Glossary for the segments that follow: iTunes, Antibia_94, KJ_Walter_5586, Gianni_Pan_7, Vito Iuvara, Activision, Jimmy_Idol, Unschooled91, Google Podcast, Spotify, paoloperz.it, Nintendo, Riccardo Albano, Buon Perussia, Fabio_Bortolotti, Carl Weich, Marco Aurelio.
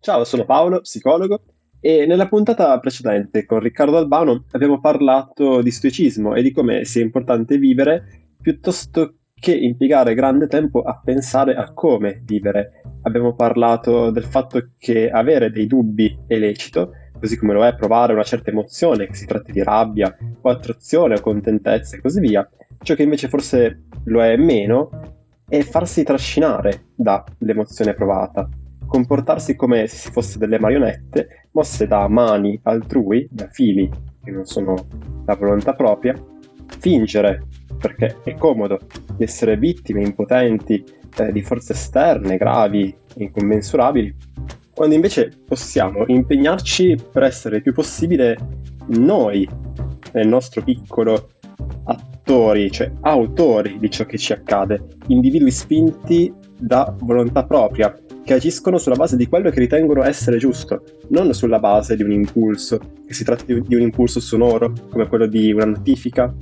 Ciao, sono Paolo, psicologo, e nella puntata precedente con Riccardo Albano abbiamo parlato di stoicismo e di come sia importante vivere piuttosto che impiegare grande tempo a pensare a come vivere. Abbiamo parlato del fatto che avere dei dubbi è lecito, così come lo è provare una certa emozione, che si tratti di rabbia o attrazione o contentezza e così via. Ciò che invece forse lo è meno è farsi trascinare dall'emozione provata, comportarsi come se si fosse delle marionette mosse da mani altrui, da fili che non sono la volontà propria, fingere, perché è comodo, di essere vittime impotenti di forze esterne, gravi e incommensurabili, quando invece possiamo impegnarci per essere il più possibile noi, nel nostro piccolo, attori, cioè autori di ciò che ci accade, individui spinti da volontà propria, che agiscono sulla base di quello che ritengono essere giusto, non sulla base di un impulso, che si tratti di un impulso sonoro, come quello di una notifica,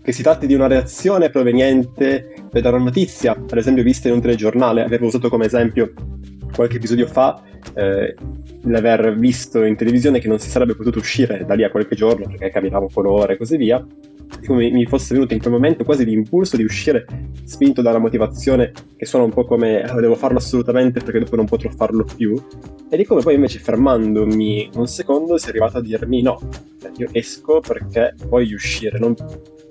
che si tratti di una reazione proveniente da una notizia, ad esempio vista in un telegiornale. Avevo usato come esempio qualche episodio fa l'aver visto in televisione che non si sarebbe potuto uscire da lì a qualche giorno perché cambiavamo colore e così via, come mi fosse venuto in quel momento quasi l'impulso di uscire spinto da una motivazione che suona un po' come devo farlo assolutamente perché dopo non potrò farlo più, e di come poi invece fermandomi un secondo si è arrivato a dirmi no, io esco perché voglio uscire, non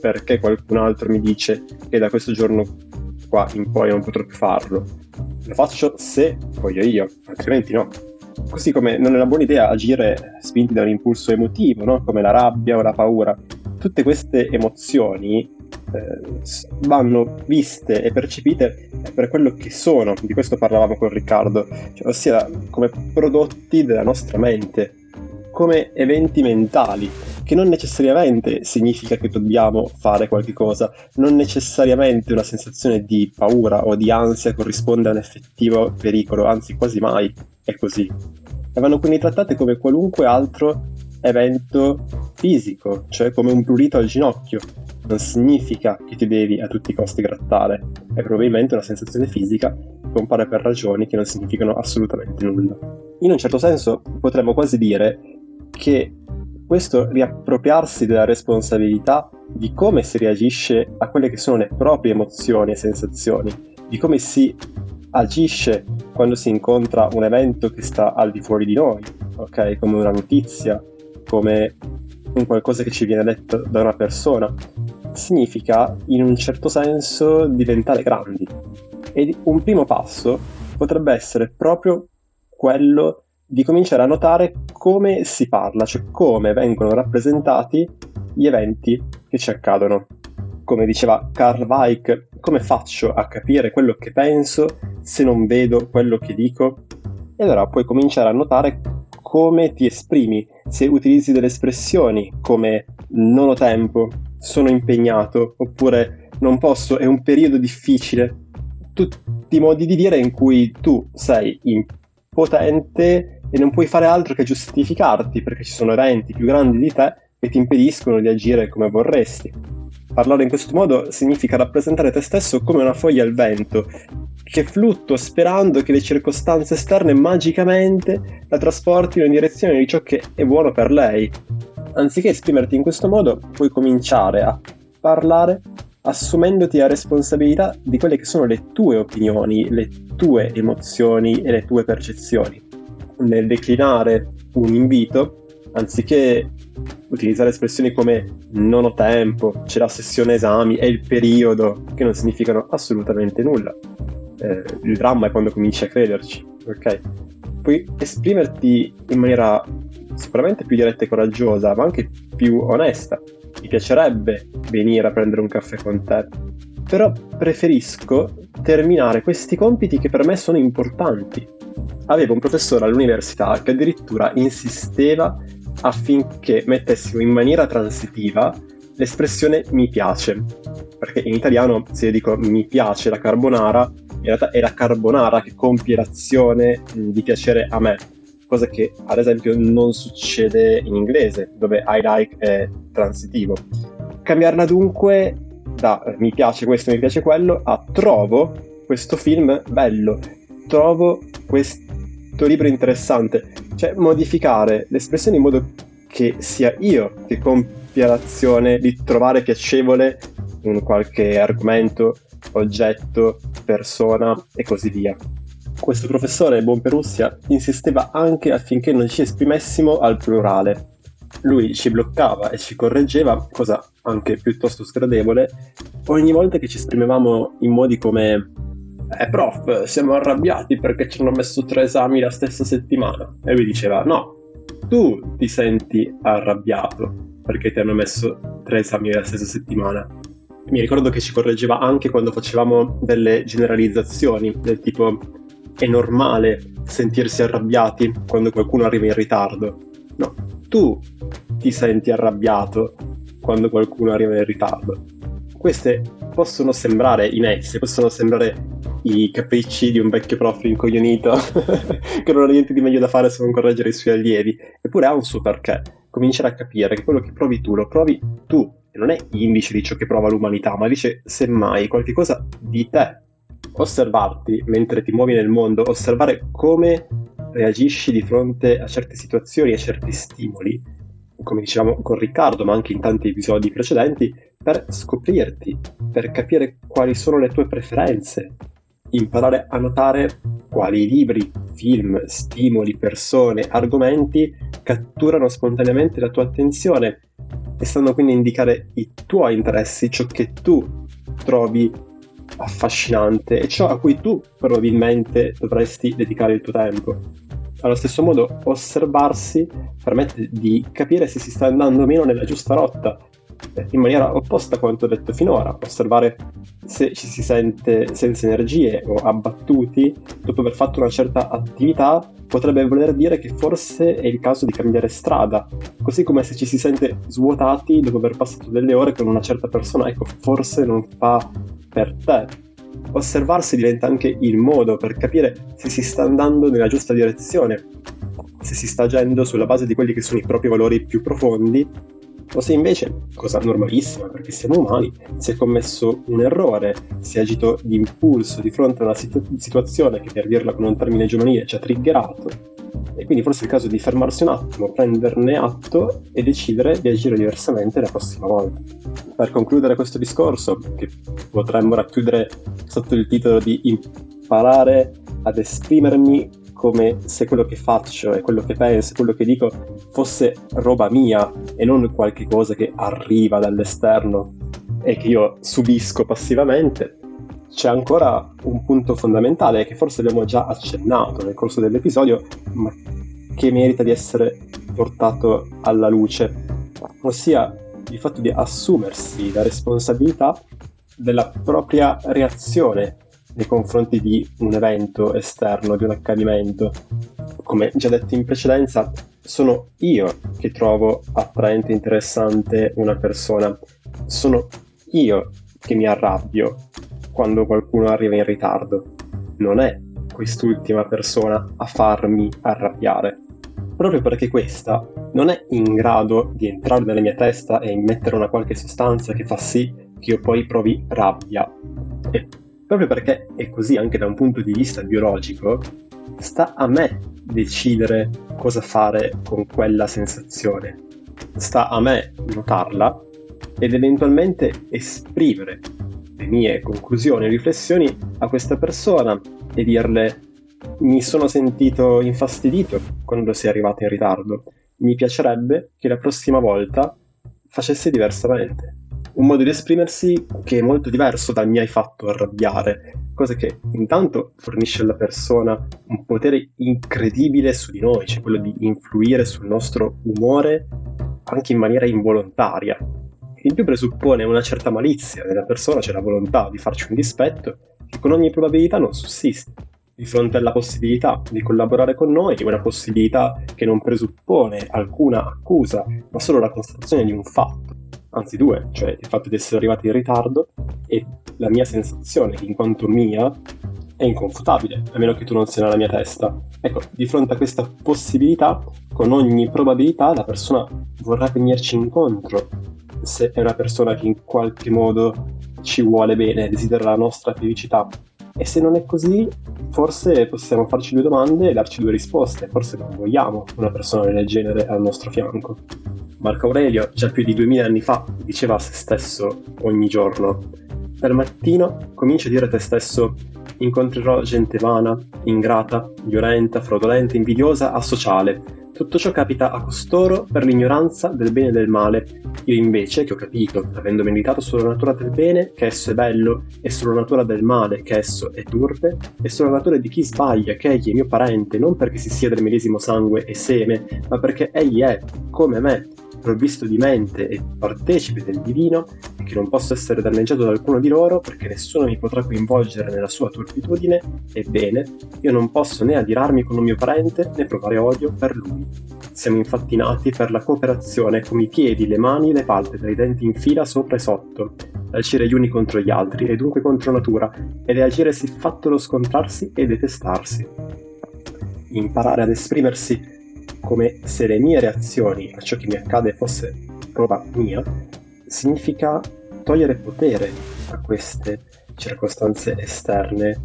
perché qualcun altro mi dice che da questo giorno qua in poi non potrò più farlo, lo faccio se voglio io, altrimenti no. Così come non è una buona idea agire spinti da un impulso emotivo, no? Come la rabbia o la paura. Tutte queste emozioni vanno viste e percepite per quello che sono, di questo parlavamo con Riccardo, cioè, ossia come prodotti della nostra mente, come eventi mentali, che non necessariamente significa che dobbiamo fare qualche cosa, non necessariamente una sensazione di paura o di ansia corrisponde a un effettivo pericolo, anzi quasi mai è così. E vanno quindi trattate come qualunque altro evento fisico, cioè come un prurito al ginocchio. Non significa che ti devi a tutti i costi grattare, è probabilmente una sensazione fisica che compare per ragioni che non significano assolutamente nulla. In un certo senso potremmo quasi dire che questo riappropriarsi della responsabilità di come si reagisce a quelle che sono le proprie emozioni e sensazioni, di come si agisce quando si incontra un evento che sta al di fuori di noi, ok? Come una notizia, come un qualcosa che ci viene detto da una persona, significa in un certo senso diventare grandi. E un primo passo potrebbe essere proprio quello di cominciare a notare come si parla, cioè come vengono rappresentati gli eventi che ci accadono. Come diceva Carl Weich, come faccio a capire quello che penso se non vedo quello che dico? E allora puoi cominciare a notare come ti esprimi, se utilizzi delle espressioni come non ho tempo, sono impegnato, oppure non posso, è un periodo difficile. Tutti i modi di dire in cui tu sei impotente e non puoi fare altro che giustificarti perché ci sono eventi più grandi di te che ti impediscono di agire come vorresti. Parlare in questo modo significa rappresentare te stesso come una foglia al vento, che fluttua sperando che le circostanze esterne magicamente la trasportino in direzione di ciò che è buono per lei. Anziché esprimerti in questo modo, puoi cominciare a parlare assumendoti la responsabilità di quelle che sono le tue opinioni, le tue emozioni e le tue percezioni. Nel declinare un invito, anziché utilizzare espressioni come non ho tempo, c'è la sessione esami, è il periodo, che non significano assolutamente nulla. Il dramma è quando cominci a crederci, ok? Puoi esprimerti in maniera sicuramente più diretta e coraggiosa, ma anche più onesta. Mi piacerebbe venire a prendere un caffè con te, però preferisco terminare questi compiti che per me sono importanti. Avevo un professore all'università che addirittura insisteva affinché mettessimo in maniera transitiva l'espressione mi piace, perché in italiano se io dico mi piace la carbonara, in realtà è la carbonara che compie l'azione di piacere a me, cosa che ad esempio non succede in inglese, dove I like è transitivo. Cambiarla dunque da mi piace questo, mi piace quello, a trovo questo film bello, trovo questa tutto libro interessante, cioè modificare l'espressione in modo che sia io che compia l'azione di trovare piacevole un qualche argomento, oggetto, persona e così via. Questo professore, Buon Perussia, insisteva anche affinché non ci esprimessimo al plurale. Lui ci bloccava e ci correggeva, cosa anche piuttosto sgradevole, ogni volta che ci esprimevamo in modi come prof, siamo arrabbiati perché ci hanno messo 3 esami la stessa settimana. E lui diceva, no, tu ti senti arrabbiato perché ti hanno messo 3 esami la stessa settimana. Mi ricordo che ci correggeva anche quando facevamo delle generalizzazioni del tipo, è normale sentirsi arrabbiati quando qualcuno arriva in ritardo. No, tu ti senti arrabbiato quando qualcuno arriva in ritardo. Queste possono sembrare inezie, possono sembrare i capricci di un vecchio prof incoglionito che non ha niente di meglio da fare se non correggere i suoi allievi, eppure ha un suo perché. Cominciare a capire che quello che provi tu lo provi tu, e non è indice di ciò che prova l'umanità, ma dice semmai qualche cosa di te. Osservarti mentre ti muovi nel mondo, osservare come reagisci di fronte a certe situazioni, a certi stimoli, come dicevamo con Riccardo, ma anche in tanti episodi precedenti, per scoprirti, per capire quali sono le tue preferenze, imparare a notare quali libri, film, stimoli, persone, argomenti catturano spontaneamente la tua attenzione e stanno quindi a indicare i tuoi interessi, ciò che tu trovi affascinante e ciò a cui tu probabilmente dovresti dedicare il tuo tempo. Allo stesso modo, osservarsi permette di capire se si sta andando o meno nella giusta rotta, in maniera opposta a quanto detto finora. Osservare se ci si sente senza energie o abbattuti dopo aver fatto una certa attività potrebbe voler dire che forse è il caso di cambiare strada, così come se ci si sente svuotati dopo aver passato delle ore con una certa persona, ecco, forse non fa per te. Osservarsi diventa anche il modo per capire se si sta andando nella giusta direzione, se si sta agendo sulla base di quelli che sono i propri valori più profondi, o se invece, cosa normalissima perché siamo umani, si è commesso un errore, si è agito di impulso di fronte a una situazione che, per dirla con un termine giovanile, ci ha triggerato, e quindi forse è il caso di fermarsi un attimo, prenderne atto e decidere di agire diversamente la prossima volta. Per concludere questo discorso, che potremmo racchiudere sotto il titolo di imparare ad esprimermi come se quello che faccio e quello che penso, quello che dico fosse roba mia e non qualche cosa che arriva dall'esterno e che io subisco passivamente, c'è ancora un punto fondamentale che forse abbiamo già accennato nel corso dell'episodio, ma che merita di essere portato alla luce, ossia il fatto di assumersi la responsabilità della propria reazione nei confronti di un evento esterno, di un accadimento. Come già detto in precedenza, sono io che trovo apparente interessante una persona, sono io che mi arrabbio quando qualcuno arriva in ritardo, non è quest'ultima persona a farmi arrabbiare, proprio perché questa non è in grado di entrare nella mia testa e immettere una qualche sostanza che fa sì che io poi provi rabbia. E proprio perché è così anche da un punto di vista biologico, sta a me decidere cosa fare con quella sensazione, sta a me notarla ed eventualmente esprimere le mie conclusioni e riflessioni a questa persona e dirle: mi sono sentito infastidito quando sei arrivato in ritardo, mi piacerebbe che la prossima volta facessi diversamente. Un modo di esprimersi che è molto diverso dal mi hai fatto arrabbiare, cosa che intanto fornisce alla persona un potere incredibile su di noi, cioè quello di influire sul nostro umore anche in maniera involontaria. In più presuppone una certa malizia nella persona, cioè la volontà di farci un dispetto, che con ogni probabilità non sussiste. Di fronte alla possibilità di collaborare con noi, una possibilità che non presuppone alcuna accusa, ma solo la constatazione di un fatto, anzi 2, cioè il fatto di essere arrivati in ritardo, e la mia sensazione, che in quanto mia, è inconfutabile, a meno che tu non sia nella mia testa. Ecco, di fronte a questa possibilità, con ogni probabilità la persona vorrà venirci incontro, se è una persona che in qualche modo ci vuole bene, desidera la nostra felicità. E se non è così, forse possiamo farci due domande e darci due risposte. Forse non vogliamo una persona del genere al nostro fianco. Marco Aurelio, già più di 2000 anni fa, diceva a se stesso ogni giorno: dal mattino comincia a dire a te stesso: incontrerò gente vana, ingrata, violenta, fraudolenta, invidiosa, asociale. Tutto ciò capita a costoro per l'ignoranza del bene e del male. Io invece, che ho capito, avendo meditato sulla natura del bene, che esso è bello, e sulla natura del male, che esso è turpe, e sulla natura di chi sbaglia, che egli è mio parente, non perché si sia del medesimo sangue e seme, ma perché egli è, come me, provvisto di mente e partecipe del divino, e che non posso essere danneggiato da alcuno di loro, perché nessuno mi potrà coinvolgere nella sua turpitudine, ebbene, io non posso né adirarmi con un mio parente, né provare odio per lui. Siamo infatti nati per la cooperazione, come i piedi, le mani e le palpebre, i denti in fila sopra e sotto, agire gli uni contro gli altri, e dunque contro natura, ed è agire siffatto lo scontrarsi e detestarsi. Imparare ad esprimersi come se le mie reazioni a ciò che mi accade fosse prova mia, significa togliere potere a queste circostanze esterne.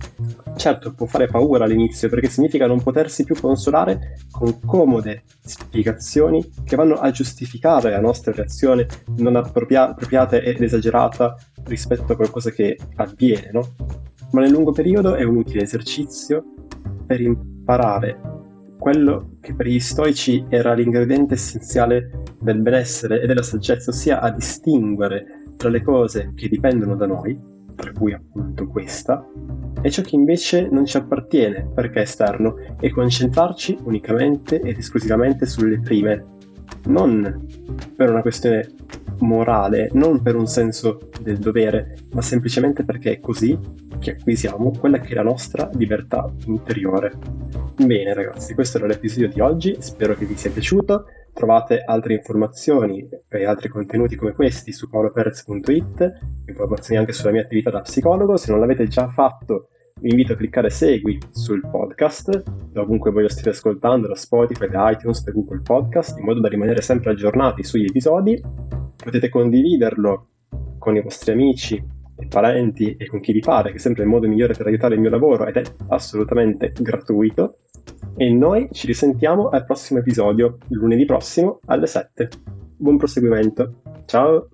Certo, può fare paura all'inizio, perché significa non potersi più consolare con comode spiegazioni che vanno a giustificare la nostra reazione non appropriata ed esagerata rispetto a qualcosa che avviene, no? Ma nel lungo periodo è un utile esercizio per imparare quello che per gli stoici era l'ingrediente essenziale del benessere e della saggezza, ossia a distinguere tra le cose che dipendono da noi, tra cui appunto questa, e ciò che invece non ci appartiene perché è esterno, e concentrarci unicamente ed esclusivamente sulle prime, non per una questione morale, non per un senso del dovere, ma semplicemente perché è così che acquisiamo quella che è la nostra libertà interiore. Bene ragazzi, questo era l'episodio di oggi, spero che vi sia piaciuto. Trovate altre informazioni e altri contenuti come questi su paoloperz.it, informazioni anche sulla mia attività da psicologo. Se non l'avete già fatto, vi invito a cliccare segui sul podcast, dovunque voi lo stiate ascoltando, da Spotify, da iTunes, da Google Podcast, in modo da rimanere sempre aggiornati sugli episodi. Potete condividerlo con i vostri amici e parenti e con chi vi pare, che è sempre il modo migliore per aiutare il mio lavoro ed è assolutamente gratuito. E noi ci risentiamo al prossimo episodio, lunedì prossimo alle 7. Buon proseguimento, ciao!